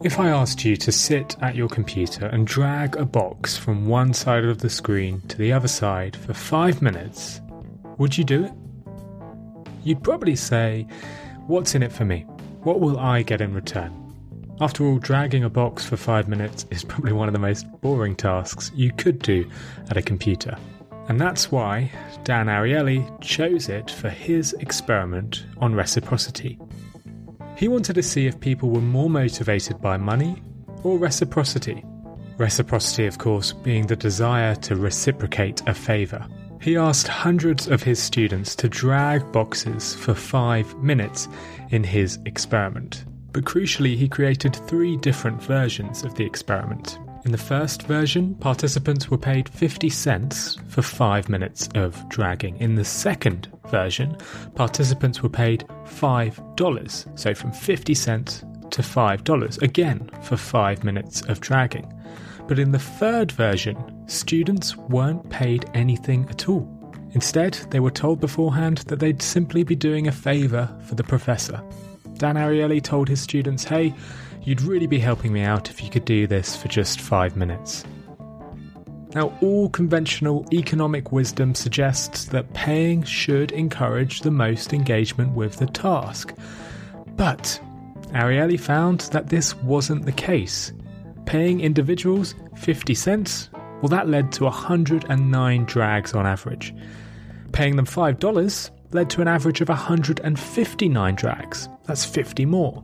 If I asked you to sit at your computer and drag a box from one side of the screen to the other side for 5 minutes, would you do it? You'd probably say, what's in it for me? What will I get in return? After all, dragging a box for 5 minutes is probably one of the most boring tasks you could do at a computer. And that's why Dan Ariely chose it for his experiment on reciprocity. He wanted to see if people were more motivated by money or reciprocity. Reciprocity, of course, being the desire to reciprocate a favour. He asked hundreds of his students to drag boxes for 5 minutes in his experiment. But crucially, he created 3 different versions of the experiment. In the first version, participants were paid 50 cents for 5 minutes of dragging. In the second version, participants were paid $5, so from 50 cents to $5, again for 5 minutes of dragging. But in the third version, students weren't paid anything at all. Instead, they were told beforehand that they'd simply be doing a favour for the professor. Dan Ariely told his students, hey, you'd really be helping me out if you could do this for just 5 minutes. Now, all conventional economic wisdom suggests that paying should encourage the most engagement with the task. But Ariely found that this wasn't the case. Paying individuals 50 cents, well, that led to 109 drags on average. Paying them $5 led to an average of 159 drags. That's 50 more.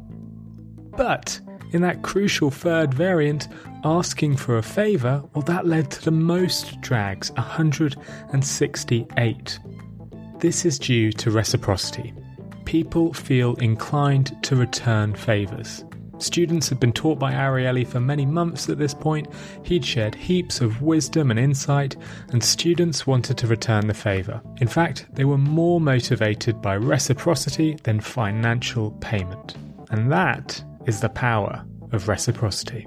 But in that crucial third variant, asking for a favour, well, that led to the most drags, 168. This is due to reciprocity. People feel inclined to return favours. Students had been taught by Ariely for many months at this point. He'd shared heaps of wisdom and insight, and students wanted to return the favour. In fact, they were more motivated by reciprocity than financial payment. And that is the power of reciprocity.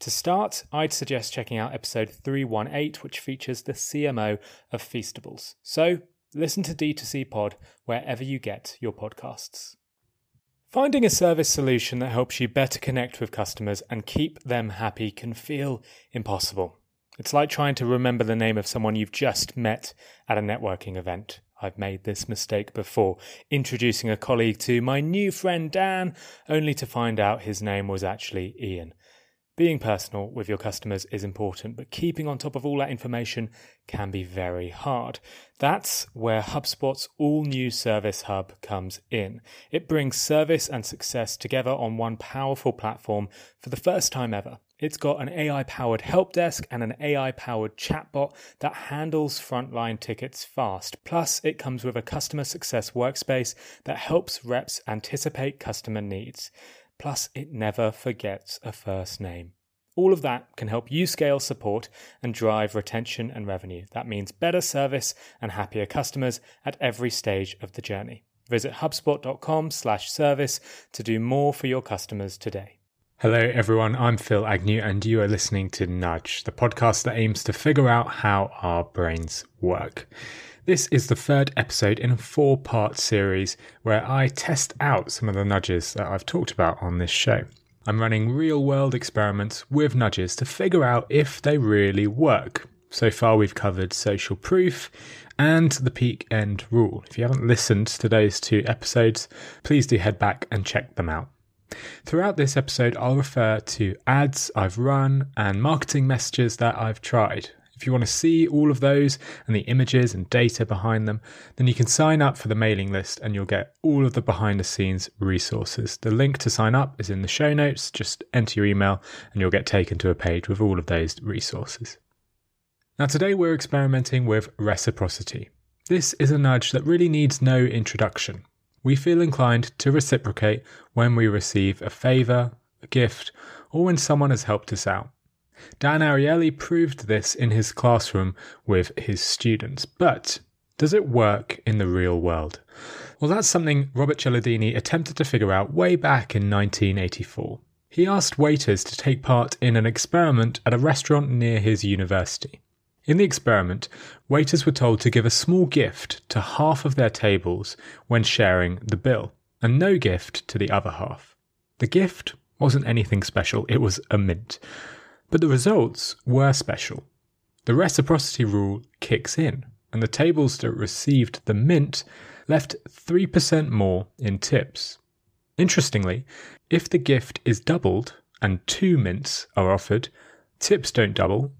To start, I'd suggest checking out episode 318, which features the CMO of Feastables. So listen to D2C Pod wherever you get your podcasts. Finding a service solution that helps you better connect with customers and keep them happy can feel impossible. It's like trying to remember the name of someone you've just met at a networking event. I've made this mistake before, introducing a colleague to my new friend Dan, only to find out his name was actually Ian. Being personal with your customers is important, but keeping on top of all that information can be very hard. That's where HubSpot's all-new Service Hub comes in. It brings service and success together on one powerful platform for the first time ever. It's got an AI-powered help desk and an AI-powered chatbot that handles frontline tickets fast. Plus, it comes with a customer success workspace that helps reps anticipate customer needs. Plus, it never forgets a first name. All of that can help you scale support and drive retention and revenue. That means better service and happier customers at every stage of the journey. Visit hubspot.com/service to do more for your customers today. Hello everyone, I'm Phil Agnew and you are listening to Nudge, the podcast that aims to figure out how our brains work. This is the third episode in a 4-part series where I test out some of the nudges that I've talked about on this show. I'm running real-world experiments with nudges to figure out if they really work. So far we've covered social proof and the peak end rule. If you haven't listened to those 2 episodes, please do head back and check them out. Throughout this episode, I'll refer to ads I've run and marketing messages that I've tried. If you want to see all of those and the images and data behind them, then you can sign up for the mailing list and you'll get all of the behind the scenes resources. The link to sign up is in the show notes. Just enter your email and you'll get taken to a page with all of those resources. Now today we're experimenting with reciprocity. This is a nudge that really needs no introduction. We feel inclined to reciprocate when we receive a favour, a gift, or when someone has helped us out. Dan Ariely proved this in his classroom with his students, but does it work in the real world? Well, that's something Robert Cialdini attempted to figure out way back in 1984. He asked waiters to take part in an experiment at a restaurant near his university. In the experiment, waiters were told to give a small gift to half of their tables when sharing the bill, and no gift to the other half. The gift wasn't anything special, it was a mint. But the results were special. The reciprocity rule kicks in, and the tables that received the mint left 3% more in tips. Interestingly, if the gift is doubled and two mints are offered, tips don't double,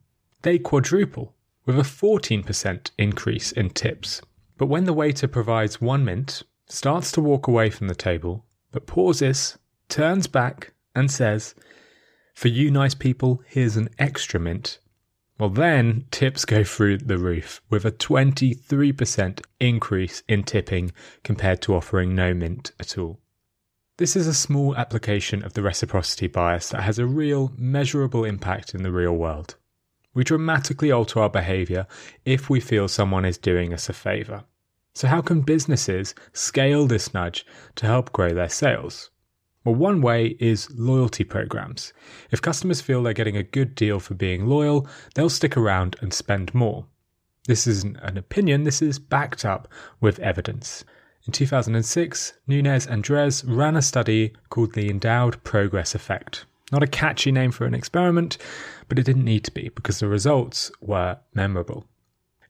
they quadruple, with a 14% increase in tips. But when the waiter provides one mint, starts to walk away from the table, but pauses, turns back, and says, "For you nice people, here's an extra mint," well then, tips go through the roof, with a 23% increase in tipping compared to offering no mint at all. This is a small application of the reciprocity bias that has a real, measurable impact in the real world. We dramatically alter our behaviour if we feel someone is doing us a favour. So how can businesses scale this nudge to help grow their sales? Well, one way is loyalty programs. If customers feel they're getting a good deal for being loyal, they'll stick around and spend more. This isn't an opinion, this is backed up with evidence. In 2006, Nunes and Drez ran a study called the Endowed Progress Effect. Not a catchy name for an experiment, but it didn't need to be because the results were memorable.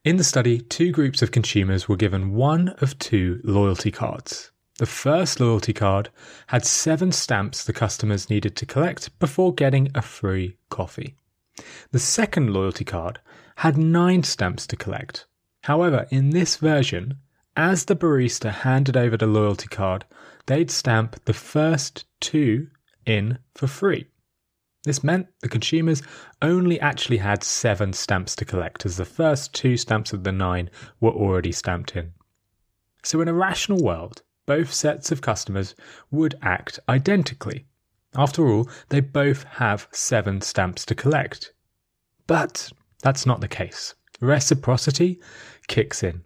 In the study, two groups of consumers were given one of two loyalty cards. The first loyalty card had 7 stamps the customers needed to collect before getting a free coffee. The second loyalty card had 9 stamps to collect. However, in this version, as the barista handed over the loyalty card, they'd stamp the first 2 in for free. This meant the consumers only actually had 7 stamps to collect, as the first 2 stamps of the 9 were already stamped in. So in a rational world, both sets of customers would act identically. After all, they both have 7 stamps to collect. But that's not the case. Reciprocity kicks in.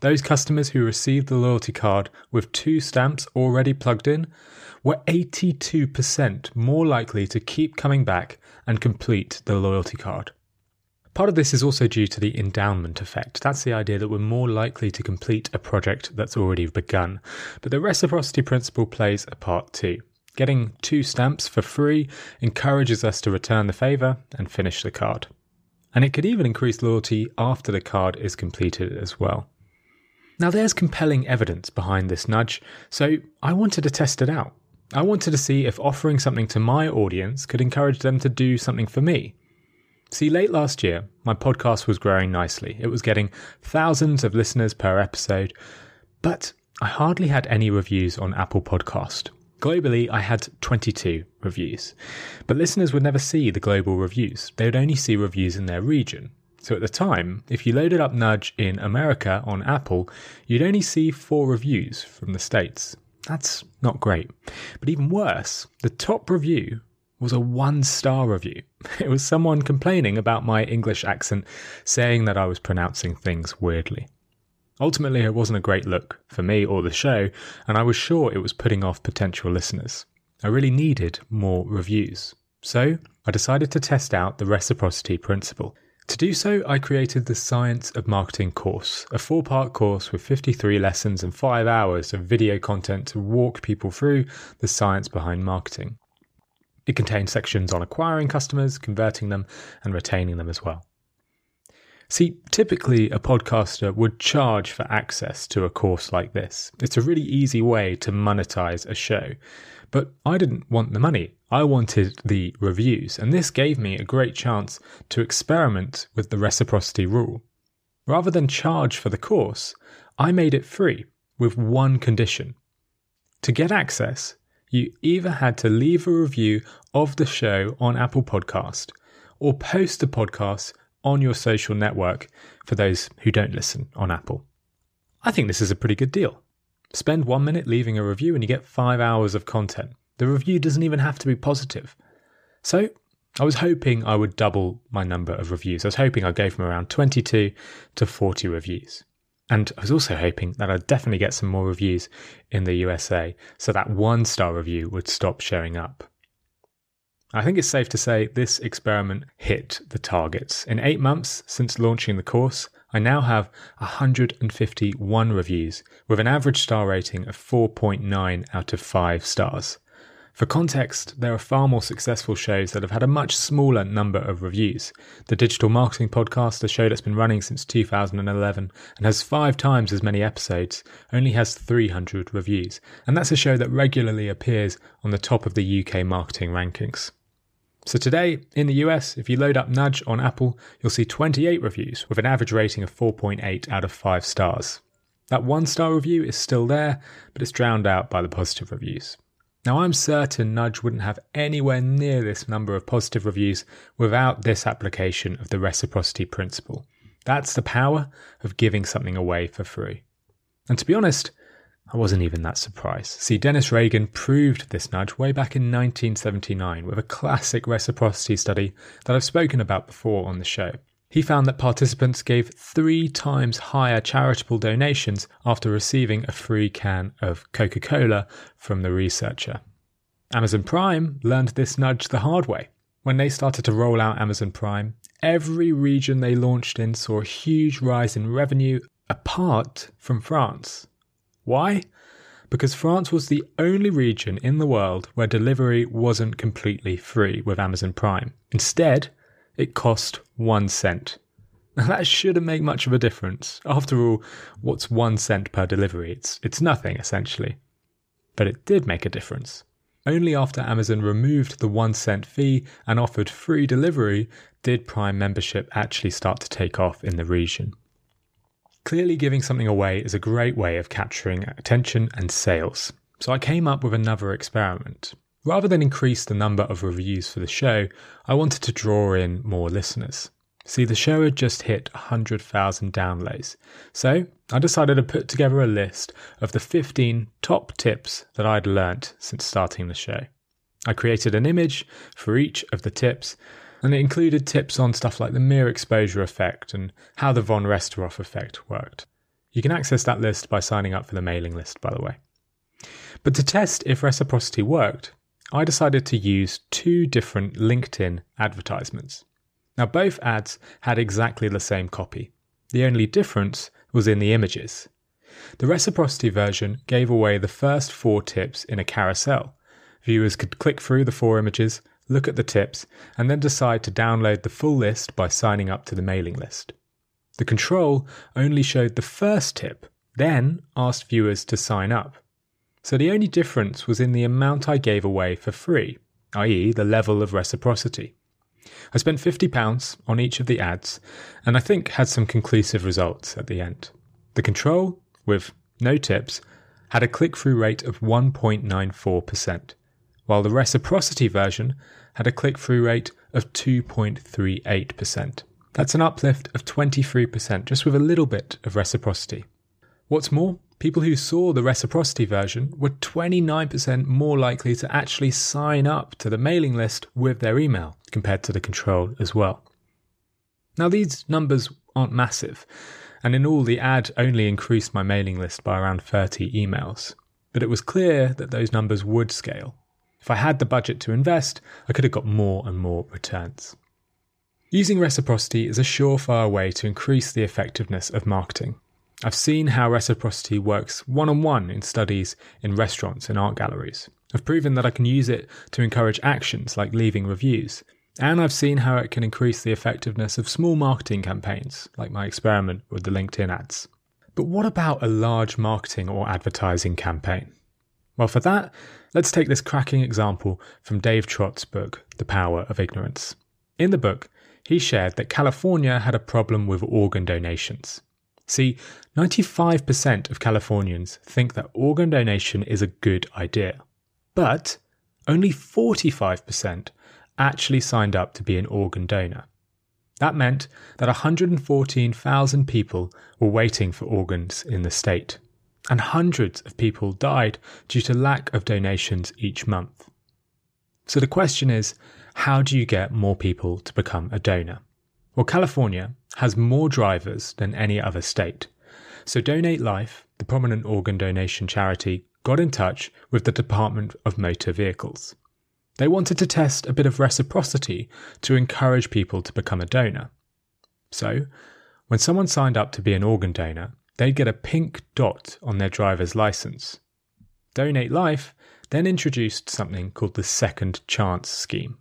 Those customers who received the loyalty card with 2 stamps already plugged in were 82% more likely to keep coming back and complete the loyalty card. Part of this is also due to the endowment effect. That's the idea that we're more likely to complete a project that's already begun. But the reciprocity principle plays a part too. Getting 2 stamps for free encourages us to return the favour and finish the card. And it could even increase loyalty after the card is completed as well. Now there's compelling evidence behind this nudge, so I wanted to test it out. I wanted to see if offering something to my audience could encourage them to do something for me. See, late last year, my podcast was growing nicely. It was getting thousands of listeners per episode, but I hardly had any reviews on Apple Podcast. Globally, I had 22 reviews, but listeners would never see the global reviews. They would only see reviews in their region. So at the time, if you loaded up Nudge in America on Apple, you'd only see 4 reviews from the States. That's not great. But even worse, the top review was a 1-star review. It was someone complaining about my English accent, saying that I was pronouncing things weirdly. Ultimately, it wasn't a great look for me or the show, and I was sure it was putting off potential listeners. I really needed more reviews. So I decided to test out the reciprocity principle. To do so, I created the Science of Marketing course, a 4-part course with 53 lessons and 5 hours of video content to walk people through the science behind marketing. It contained sections on acquiring customers, converting them, and retaining them as well. See, typically a podcaster would charge for access to a course like this. It's a really easy way to monetize a show. But I didn't want the money. I wanted the reviews, and this gave me a great chance to experiment with the reciprocity rule. Rather than charge for the course, I made it free with one condition. To get access, you either had to leave a review of the show on Apple Podcast or post the podcast on your social network for those who don't listen on Apple. I think this is a pretty good deal. Spend 1 minute leaving a review and you get 5 hours of content. The review doesn't even have to be positive. So I was hoping I would double my number of reviews. I was hoping I'd go from around 22 to 40 reviews. And I was also hoping that I'd definitely get some more reviews in the USA, so that 1-star review would stop showing up. I think it's safe to say this experiment hit the targets. In 8 months since launching the course, I now have 151 reviews with an average star rating of 4.9 out of 5 stars. For context, there are far more successful shows that have had a much smaller number of reviews. The Digital Marketing Podcast, a show that's been running since 2011 and has 5 times as many episodes, only has 300 reviews. And that's a show that regularly appears on the top of the UK marketing rankings. So today, in the US, if you load up Nudge on Apple, you'll see 28 reviews with an average rating of 4.8 out of 5 stars. That 1-star review is still there, but it's drowned out by the positive reviews. Now, I'm certain Nudge wouldn't have anywhere near this number of positive reviews without this application of the reciprocity principle. That's the power of giving something away for free. And to be honest, I wasn't even that surprised. See, Dennis Reagan proved this nudge way back in 1979 with a classic reciprocity study that I've spoken about before on the show. He found that participants gave 3 times higher charitable donations after receiving a free can of Coca-Cola from the researcher. Amazon Prime learned this nudge the hard way. When they started to roll out Amazon Prime, every region they launched in saw a huge rise in revenue apart from France. Why? Because France was the only region in the world where delivery wasn't completely free with Amazon Prime. Instead, it cost 1 cent. Now that shouldn't make much of a difference. After all, what's 1 cent per delivery? It's nothing, essentially. But it did make a difference. Only after Amazon removed the 1 cent fee and offered free delivery did Prime membership actually start to take off in the region. Clearly, giving something away is a great way of capturing attention and sales. So I came up with another experiment. Rather than increase the number of reviews for the show, I wanted to draw in more listeners. See, the show had just hit 100,000 downloads, so I decided to put together a list of the 15 top tips that I'd learnt since starting the show. I created an image for each of the tips, and it included tips on stuff like the mere exposure effect and how the von Resteroff effect worked. You can access that list by signing up for the mailing list, by the way. But to test if reciprocity worked, I decided to use 2 different LinkedIn advertisements. Now, both ads had exactly the same copy. The only difference was in the images. The reciprocity version gave away the first 4 tips in a carousel. Viewers could click through the 4 images, look at the tips, and then decide to download the full list by signing up to the mailing list. The control only showed the first tip, then asked viewers to sign up. So the only difference was in the amount I gave away for free, i.e. the level of reciprocity. I spent £50 on each of the ads, and I think had some conclusive results at the end. The control, with no tips, had a click-through rate of 1.94%, while the reciprocity version had a click-through rate of 2.38%. That's an uplift of 23%, just with a little bit of reciprocity. What's more, people who saw the reciprocity version were 29% more likely to actually sign up to the mailing list with their email compared to the control as well. Now, these numbers aren't massive, and in all, the ad only increased my mailing list by around 30 emails. But it was clear that those numbers would scale. If I had the budget to invest, I could have got more and more returns. Using reciprocity is a surefire way to increase the effectiveness of marketing. I've seen how reciprocity works one-on-one in studies in restaurants and art galleries. I've proven that I can use it to encourage actions like leaving reviews. And I've seen how it can increase the effectiveness of small marketing campaigns, like my experiment with the LinkedIn ads. But what about a large marketing or advertising campaign? Well, for that, let's take this cracking example from Dave Trott's book, The Power of Ignorance. In the book, he shared that California had a problem with organ donations. See, 95% of Californians think that organ donation is a good idea, but only 45% actually signed up to be an organ donor. That meant that 114,000 people were waiting for organs in the state, and hundreds of people died due to lack of donations each month. So the question is, how do you get more people to become a donor? Well, California has more drivers than any other state. So Donate Life, the prominent organ donation charity, got in touch with the Department of Motor Vehicles. They wanted to test a bit of reciprocity to encourage people to become a donor. So, when someone signed up to be an organ donor, they'd get a pink dot on their driver's license. Donate Life then introduced something called the Second Chance Scheme.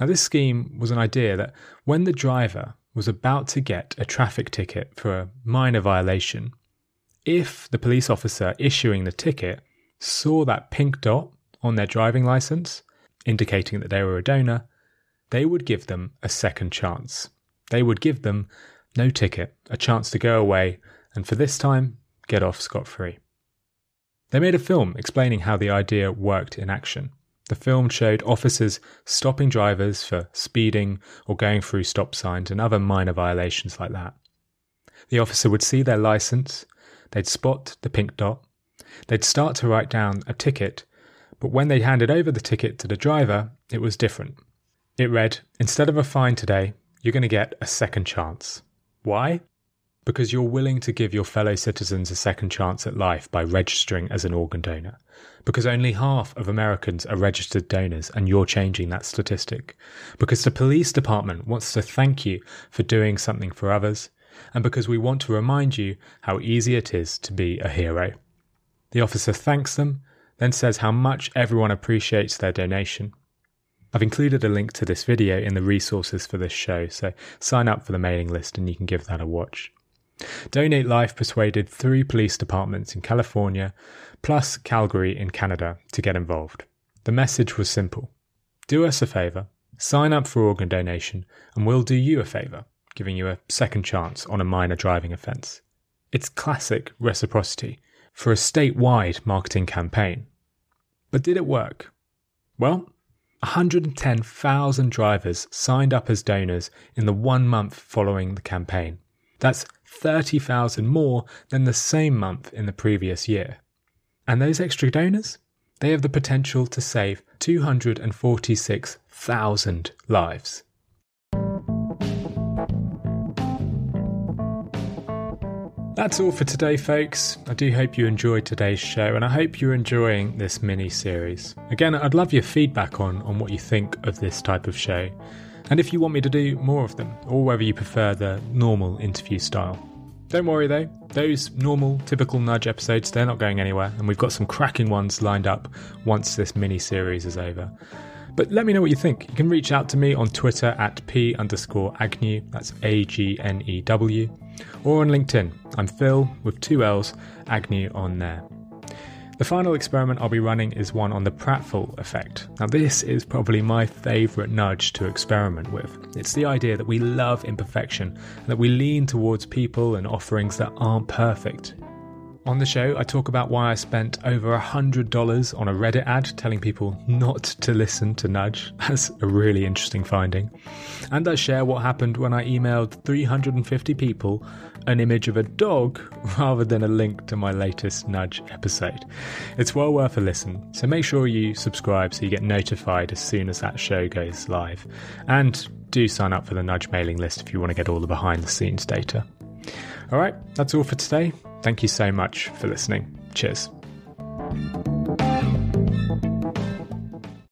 Now, this scheme was an idea that when the driver was about to get a traffic ticket for a minor violation, if the police officer issuing the ticket saw that pink dot on their driving license, indicating that they were a donor, they would give them a second chance. They would give them no ticket, a chance to go away, and for this time, get off scot-free. They made a film explaining how the idea worked in action. The film showed officers stopping drivers for speeding or going through stop signs and other minor violations like that. The officer would see their license, they'd spot the pink dot, they'd start to write down a ticket, but when they handed over the ticket to the driver, it was different. It read, "Instead of a fine today, you're going to get a second chance." Why? Because you're willing to give your fellow citizens a second chance at life by registering as an organ donor. Because only half of Americans are registered donors, and you're changing that statistic. Because the police department wants to thank you for doing something for others, and because we want to remind you how easy it is to be a hero. The officer thanks them, then says how much everyone appreciates their donation. I've included a link to this video in the resources for this show, so sign up for the mailing list and you can give that a watch. Donate Life persuaded 3 police departments in California, plus Calgary in Canada, to get involved. The message was simple. Do us a favour, sign up for organ donation, and we'll do you a favour, giving you a second chance on a minor driving offence. It's classic reciprocity for a statewide marketing campaign. But did it work? Well, 110,000 drivers signed up as donors in the 1 month following the campaign. That's 30,000 more than the same month in the previous year. And those extra donors? They have the potential to save 246,000 lives. That's all for today, folks. I do hope you enjoyed today's show, and I hope you're enjoying this mini-series. Again, I'd love your feedback on what you think of this type of show, and if you want me to do more of them, or whether you prefer the normal interview style. Don't worry though, those normal, typical Nudge episodes, they're not going anywhere, and we've got some cracking ones lined up once this mini-series is over. But let me know what you think. You can reach out to me on Twitter at @P_Agnew, that's Agnew, or on LinkedIn. I'm Phil with 2 L's, Agnew on there. The final experiment I'll be running is one on the pratfall effect. Now this is probably my favourite nudge to experiment with. It's the idea that we love imperfection, and that we lean towards people and offerings that aren't perfect. On the show, I talk about why I spent over $100 on a Reddit ad telling people not to listen to Nudge. That's a really interesting finding. And I share what happened when I emailed 350 people an image of a dog rather than a link to my latest Nudge episode. It's well worth a listen, so make sure you subscribe so you get notified as soon as that show goes live. And do sign up for the Nudge mailing list if you want to get all the behind-the-scenes data. All right, that's all for today. Thank you so much for listening. Cheers.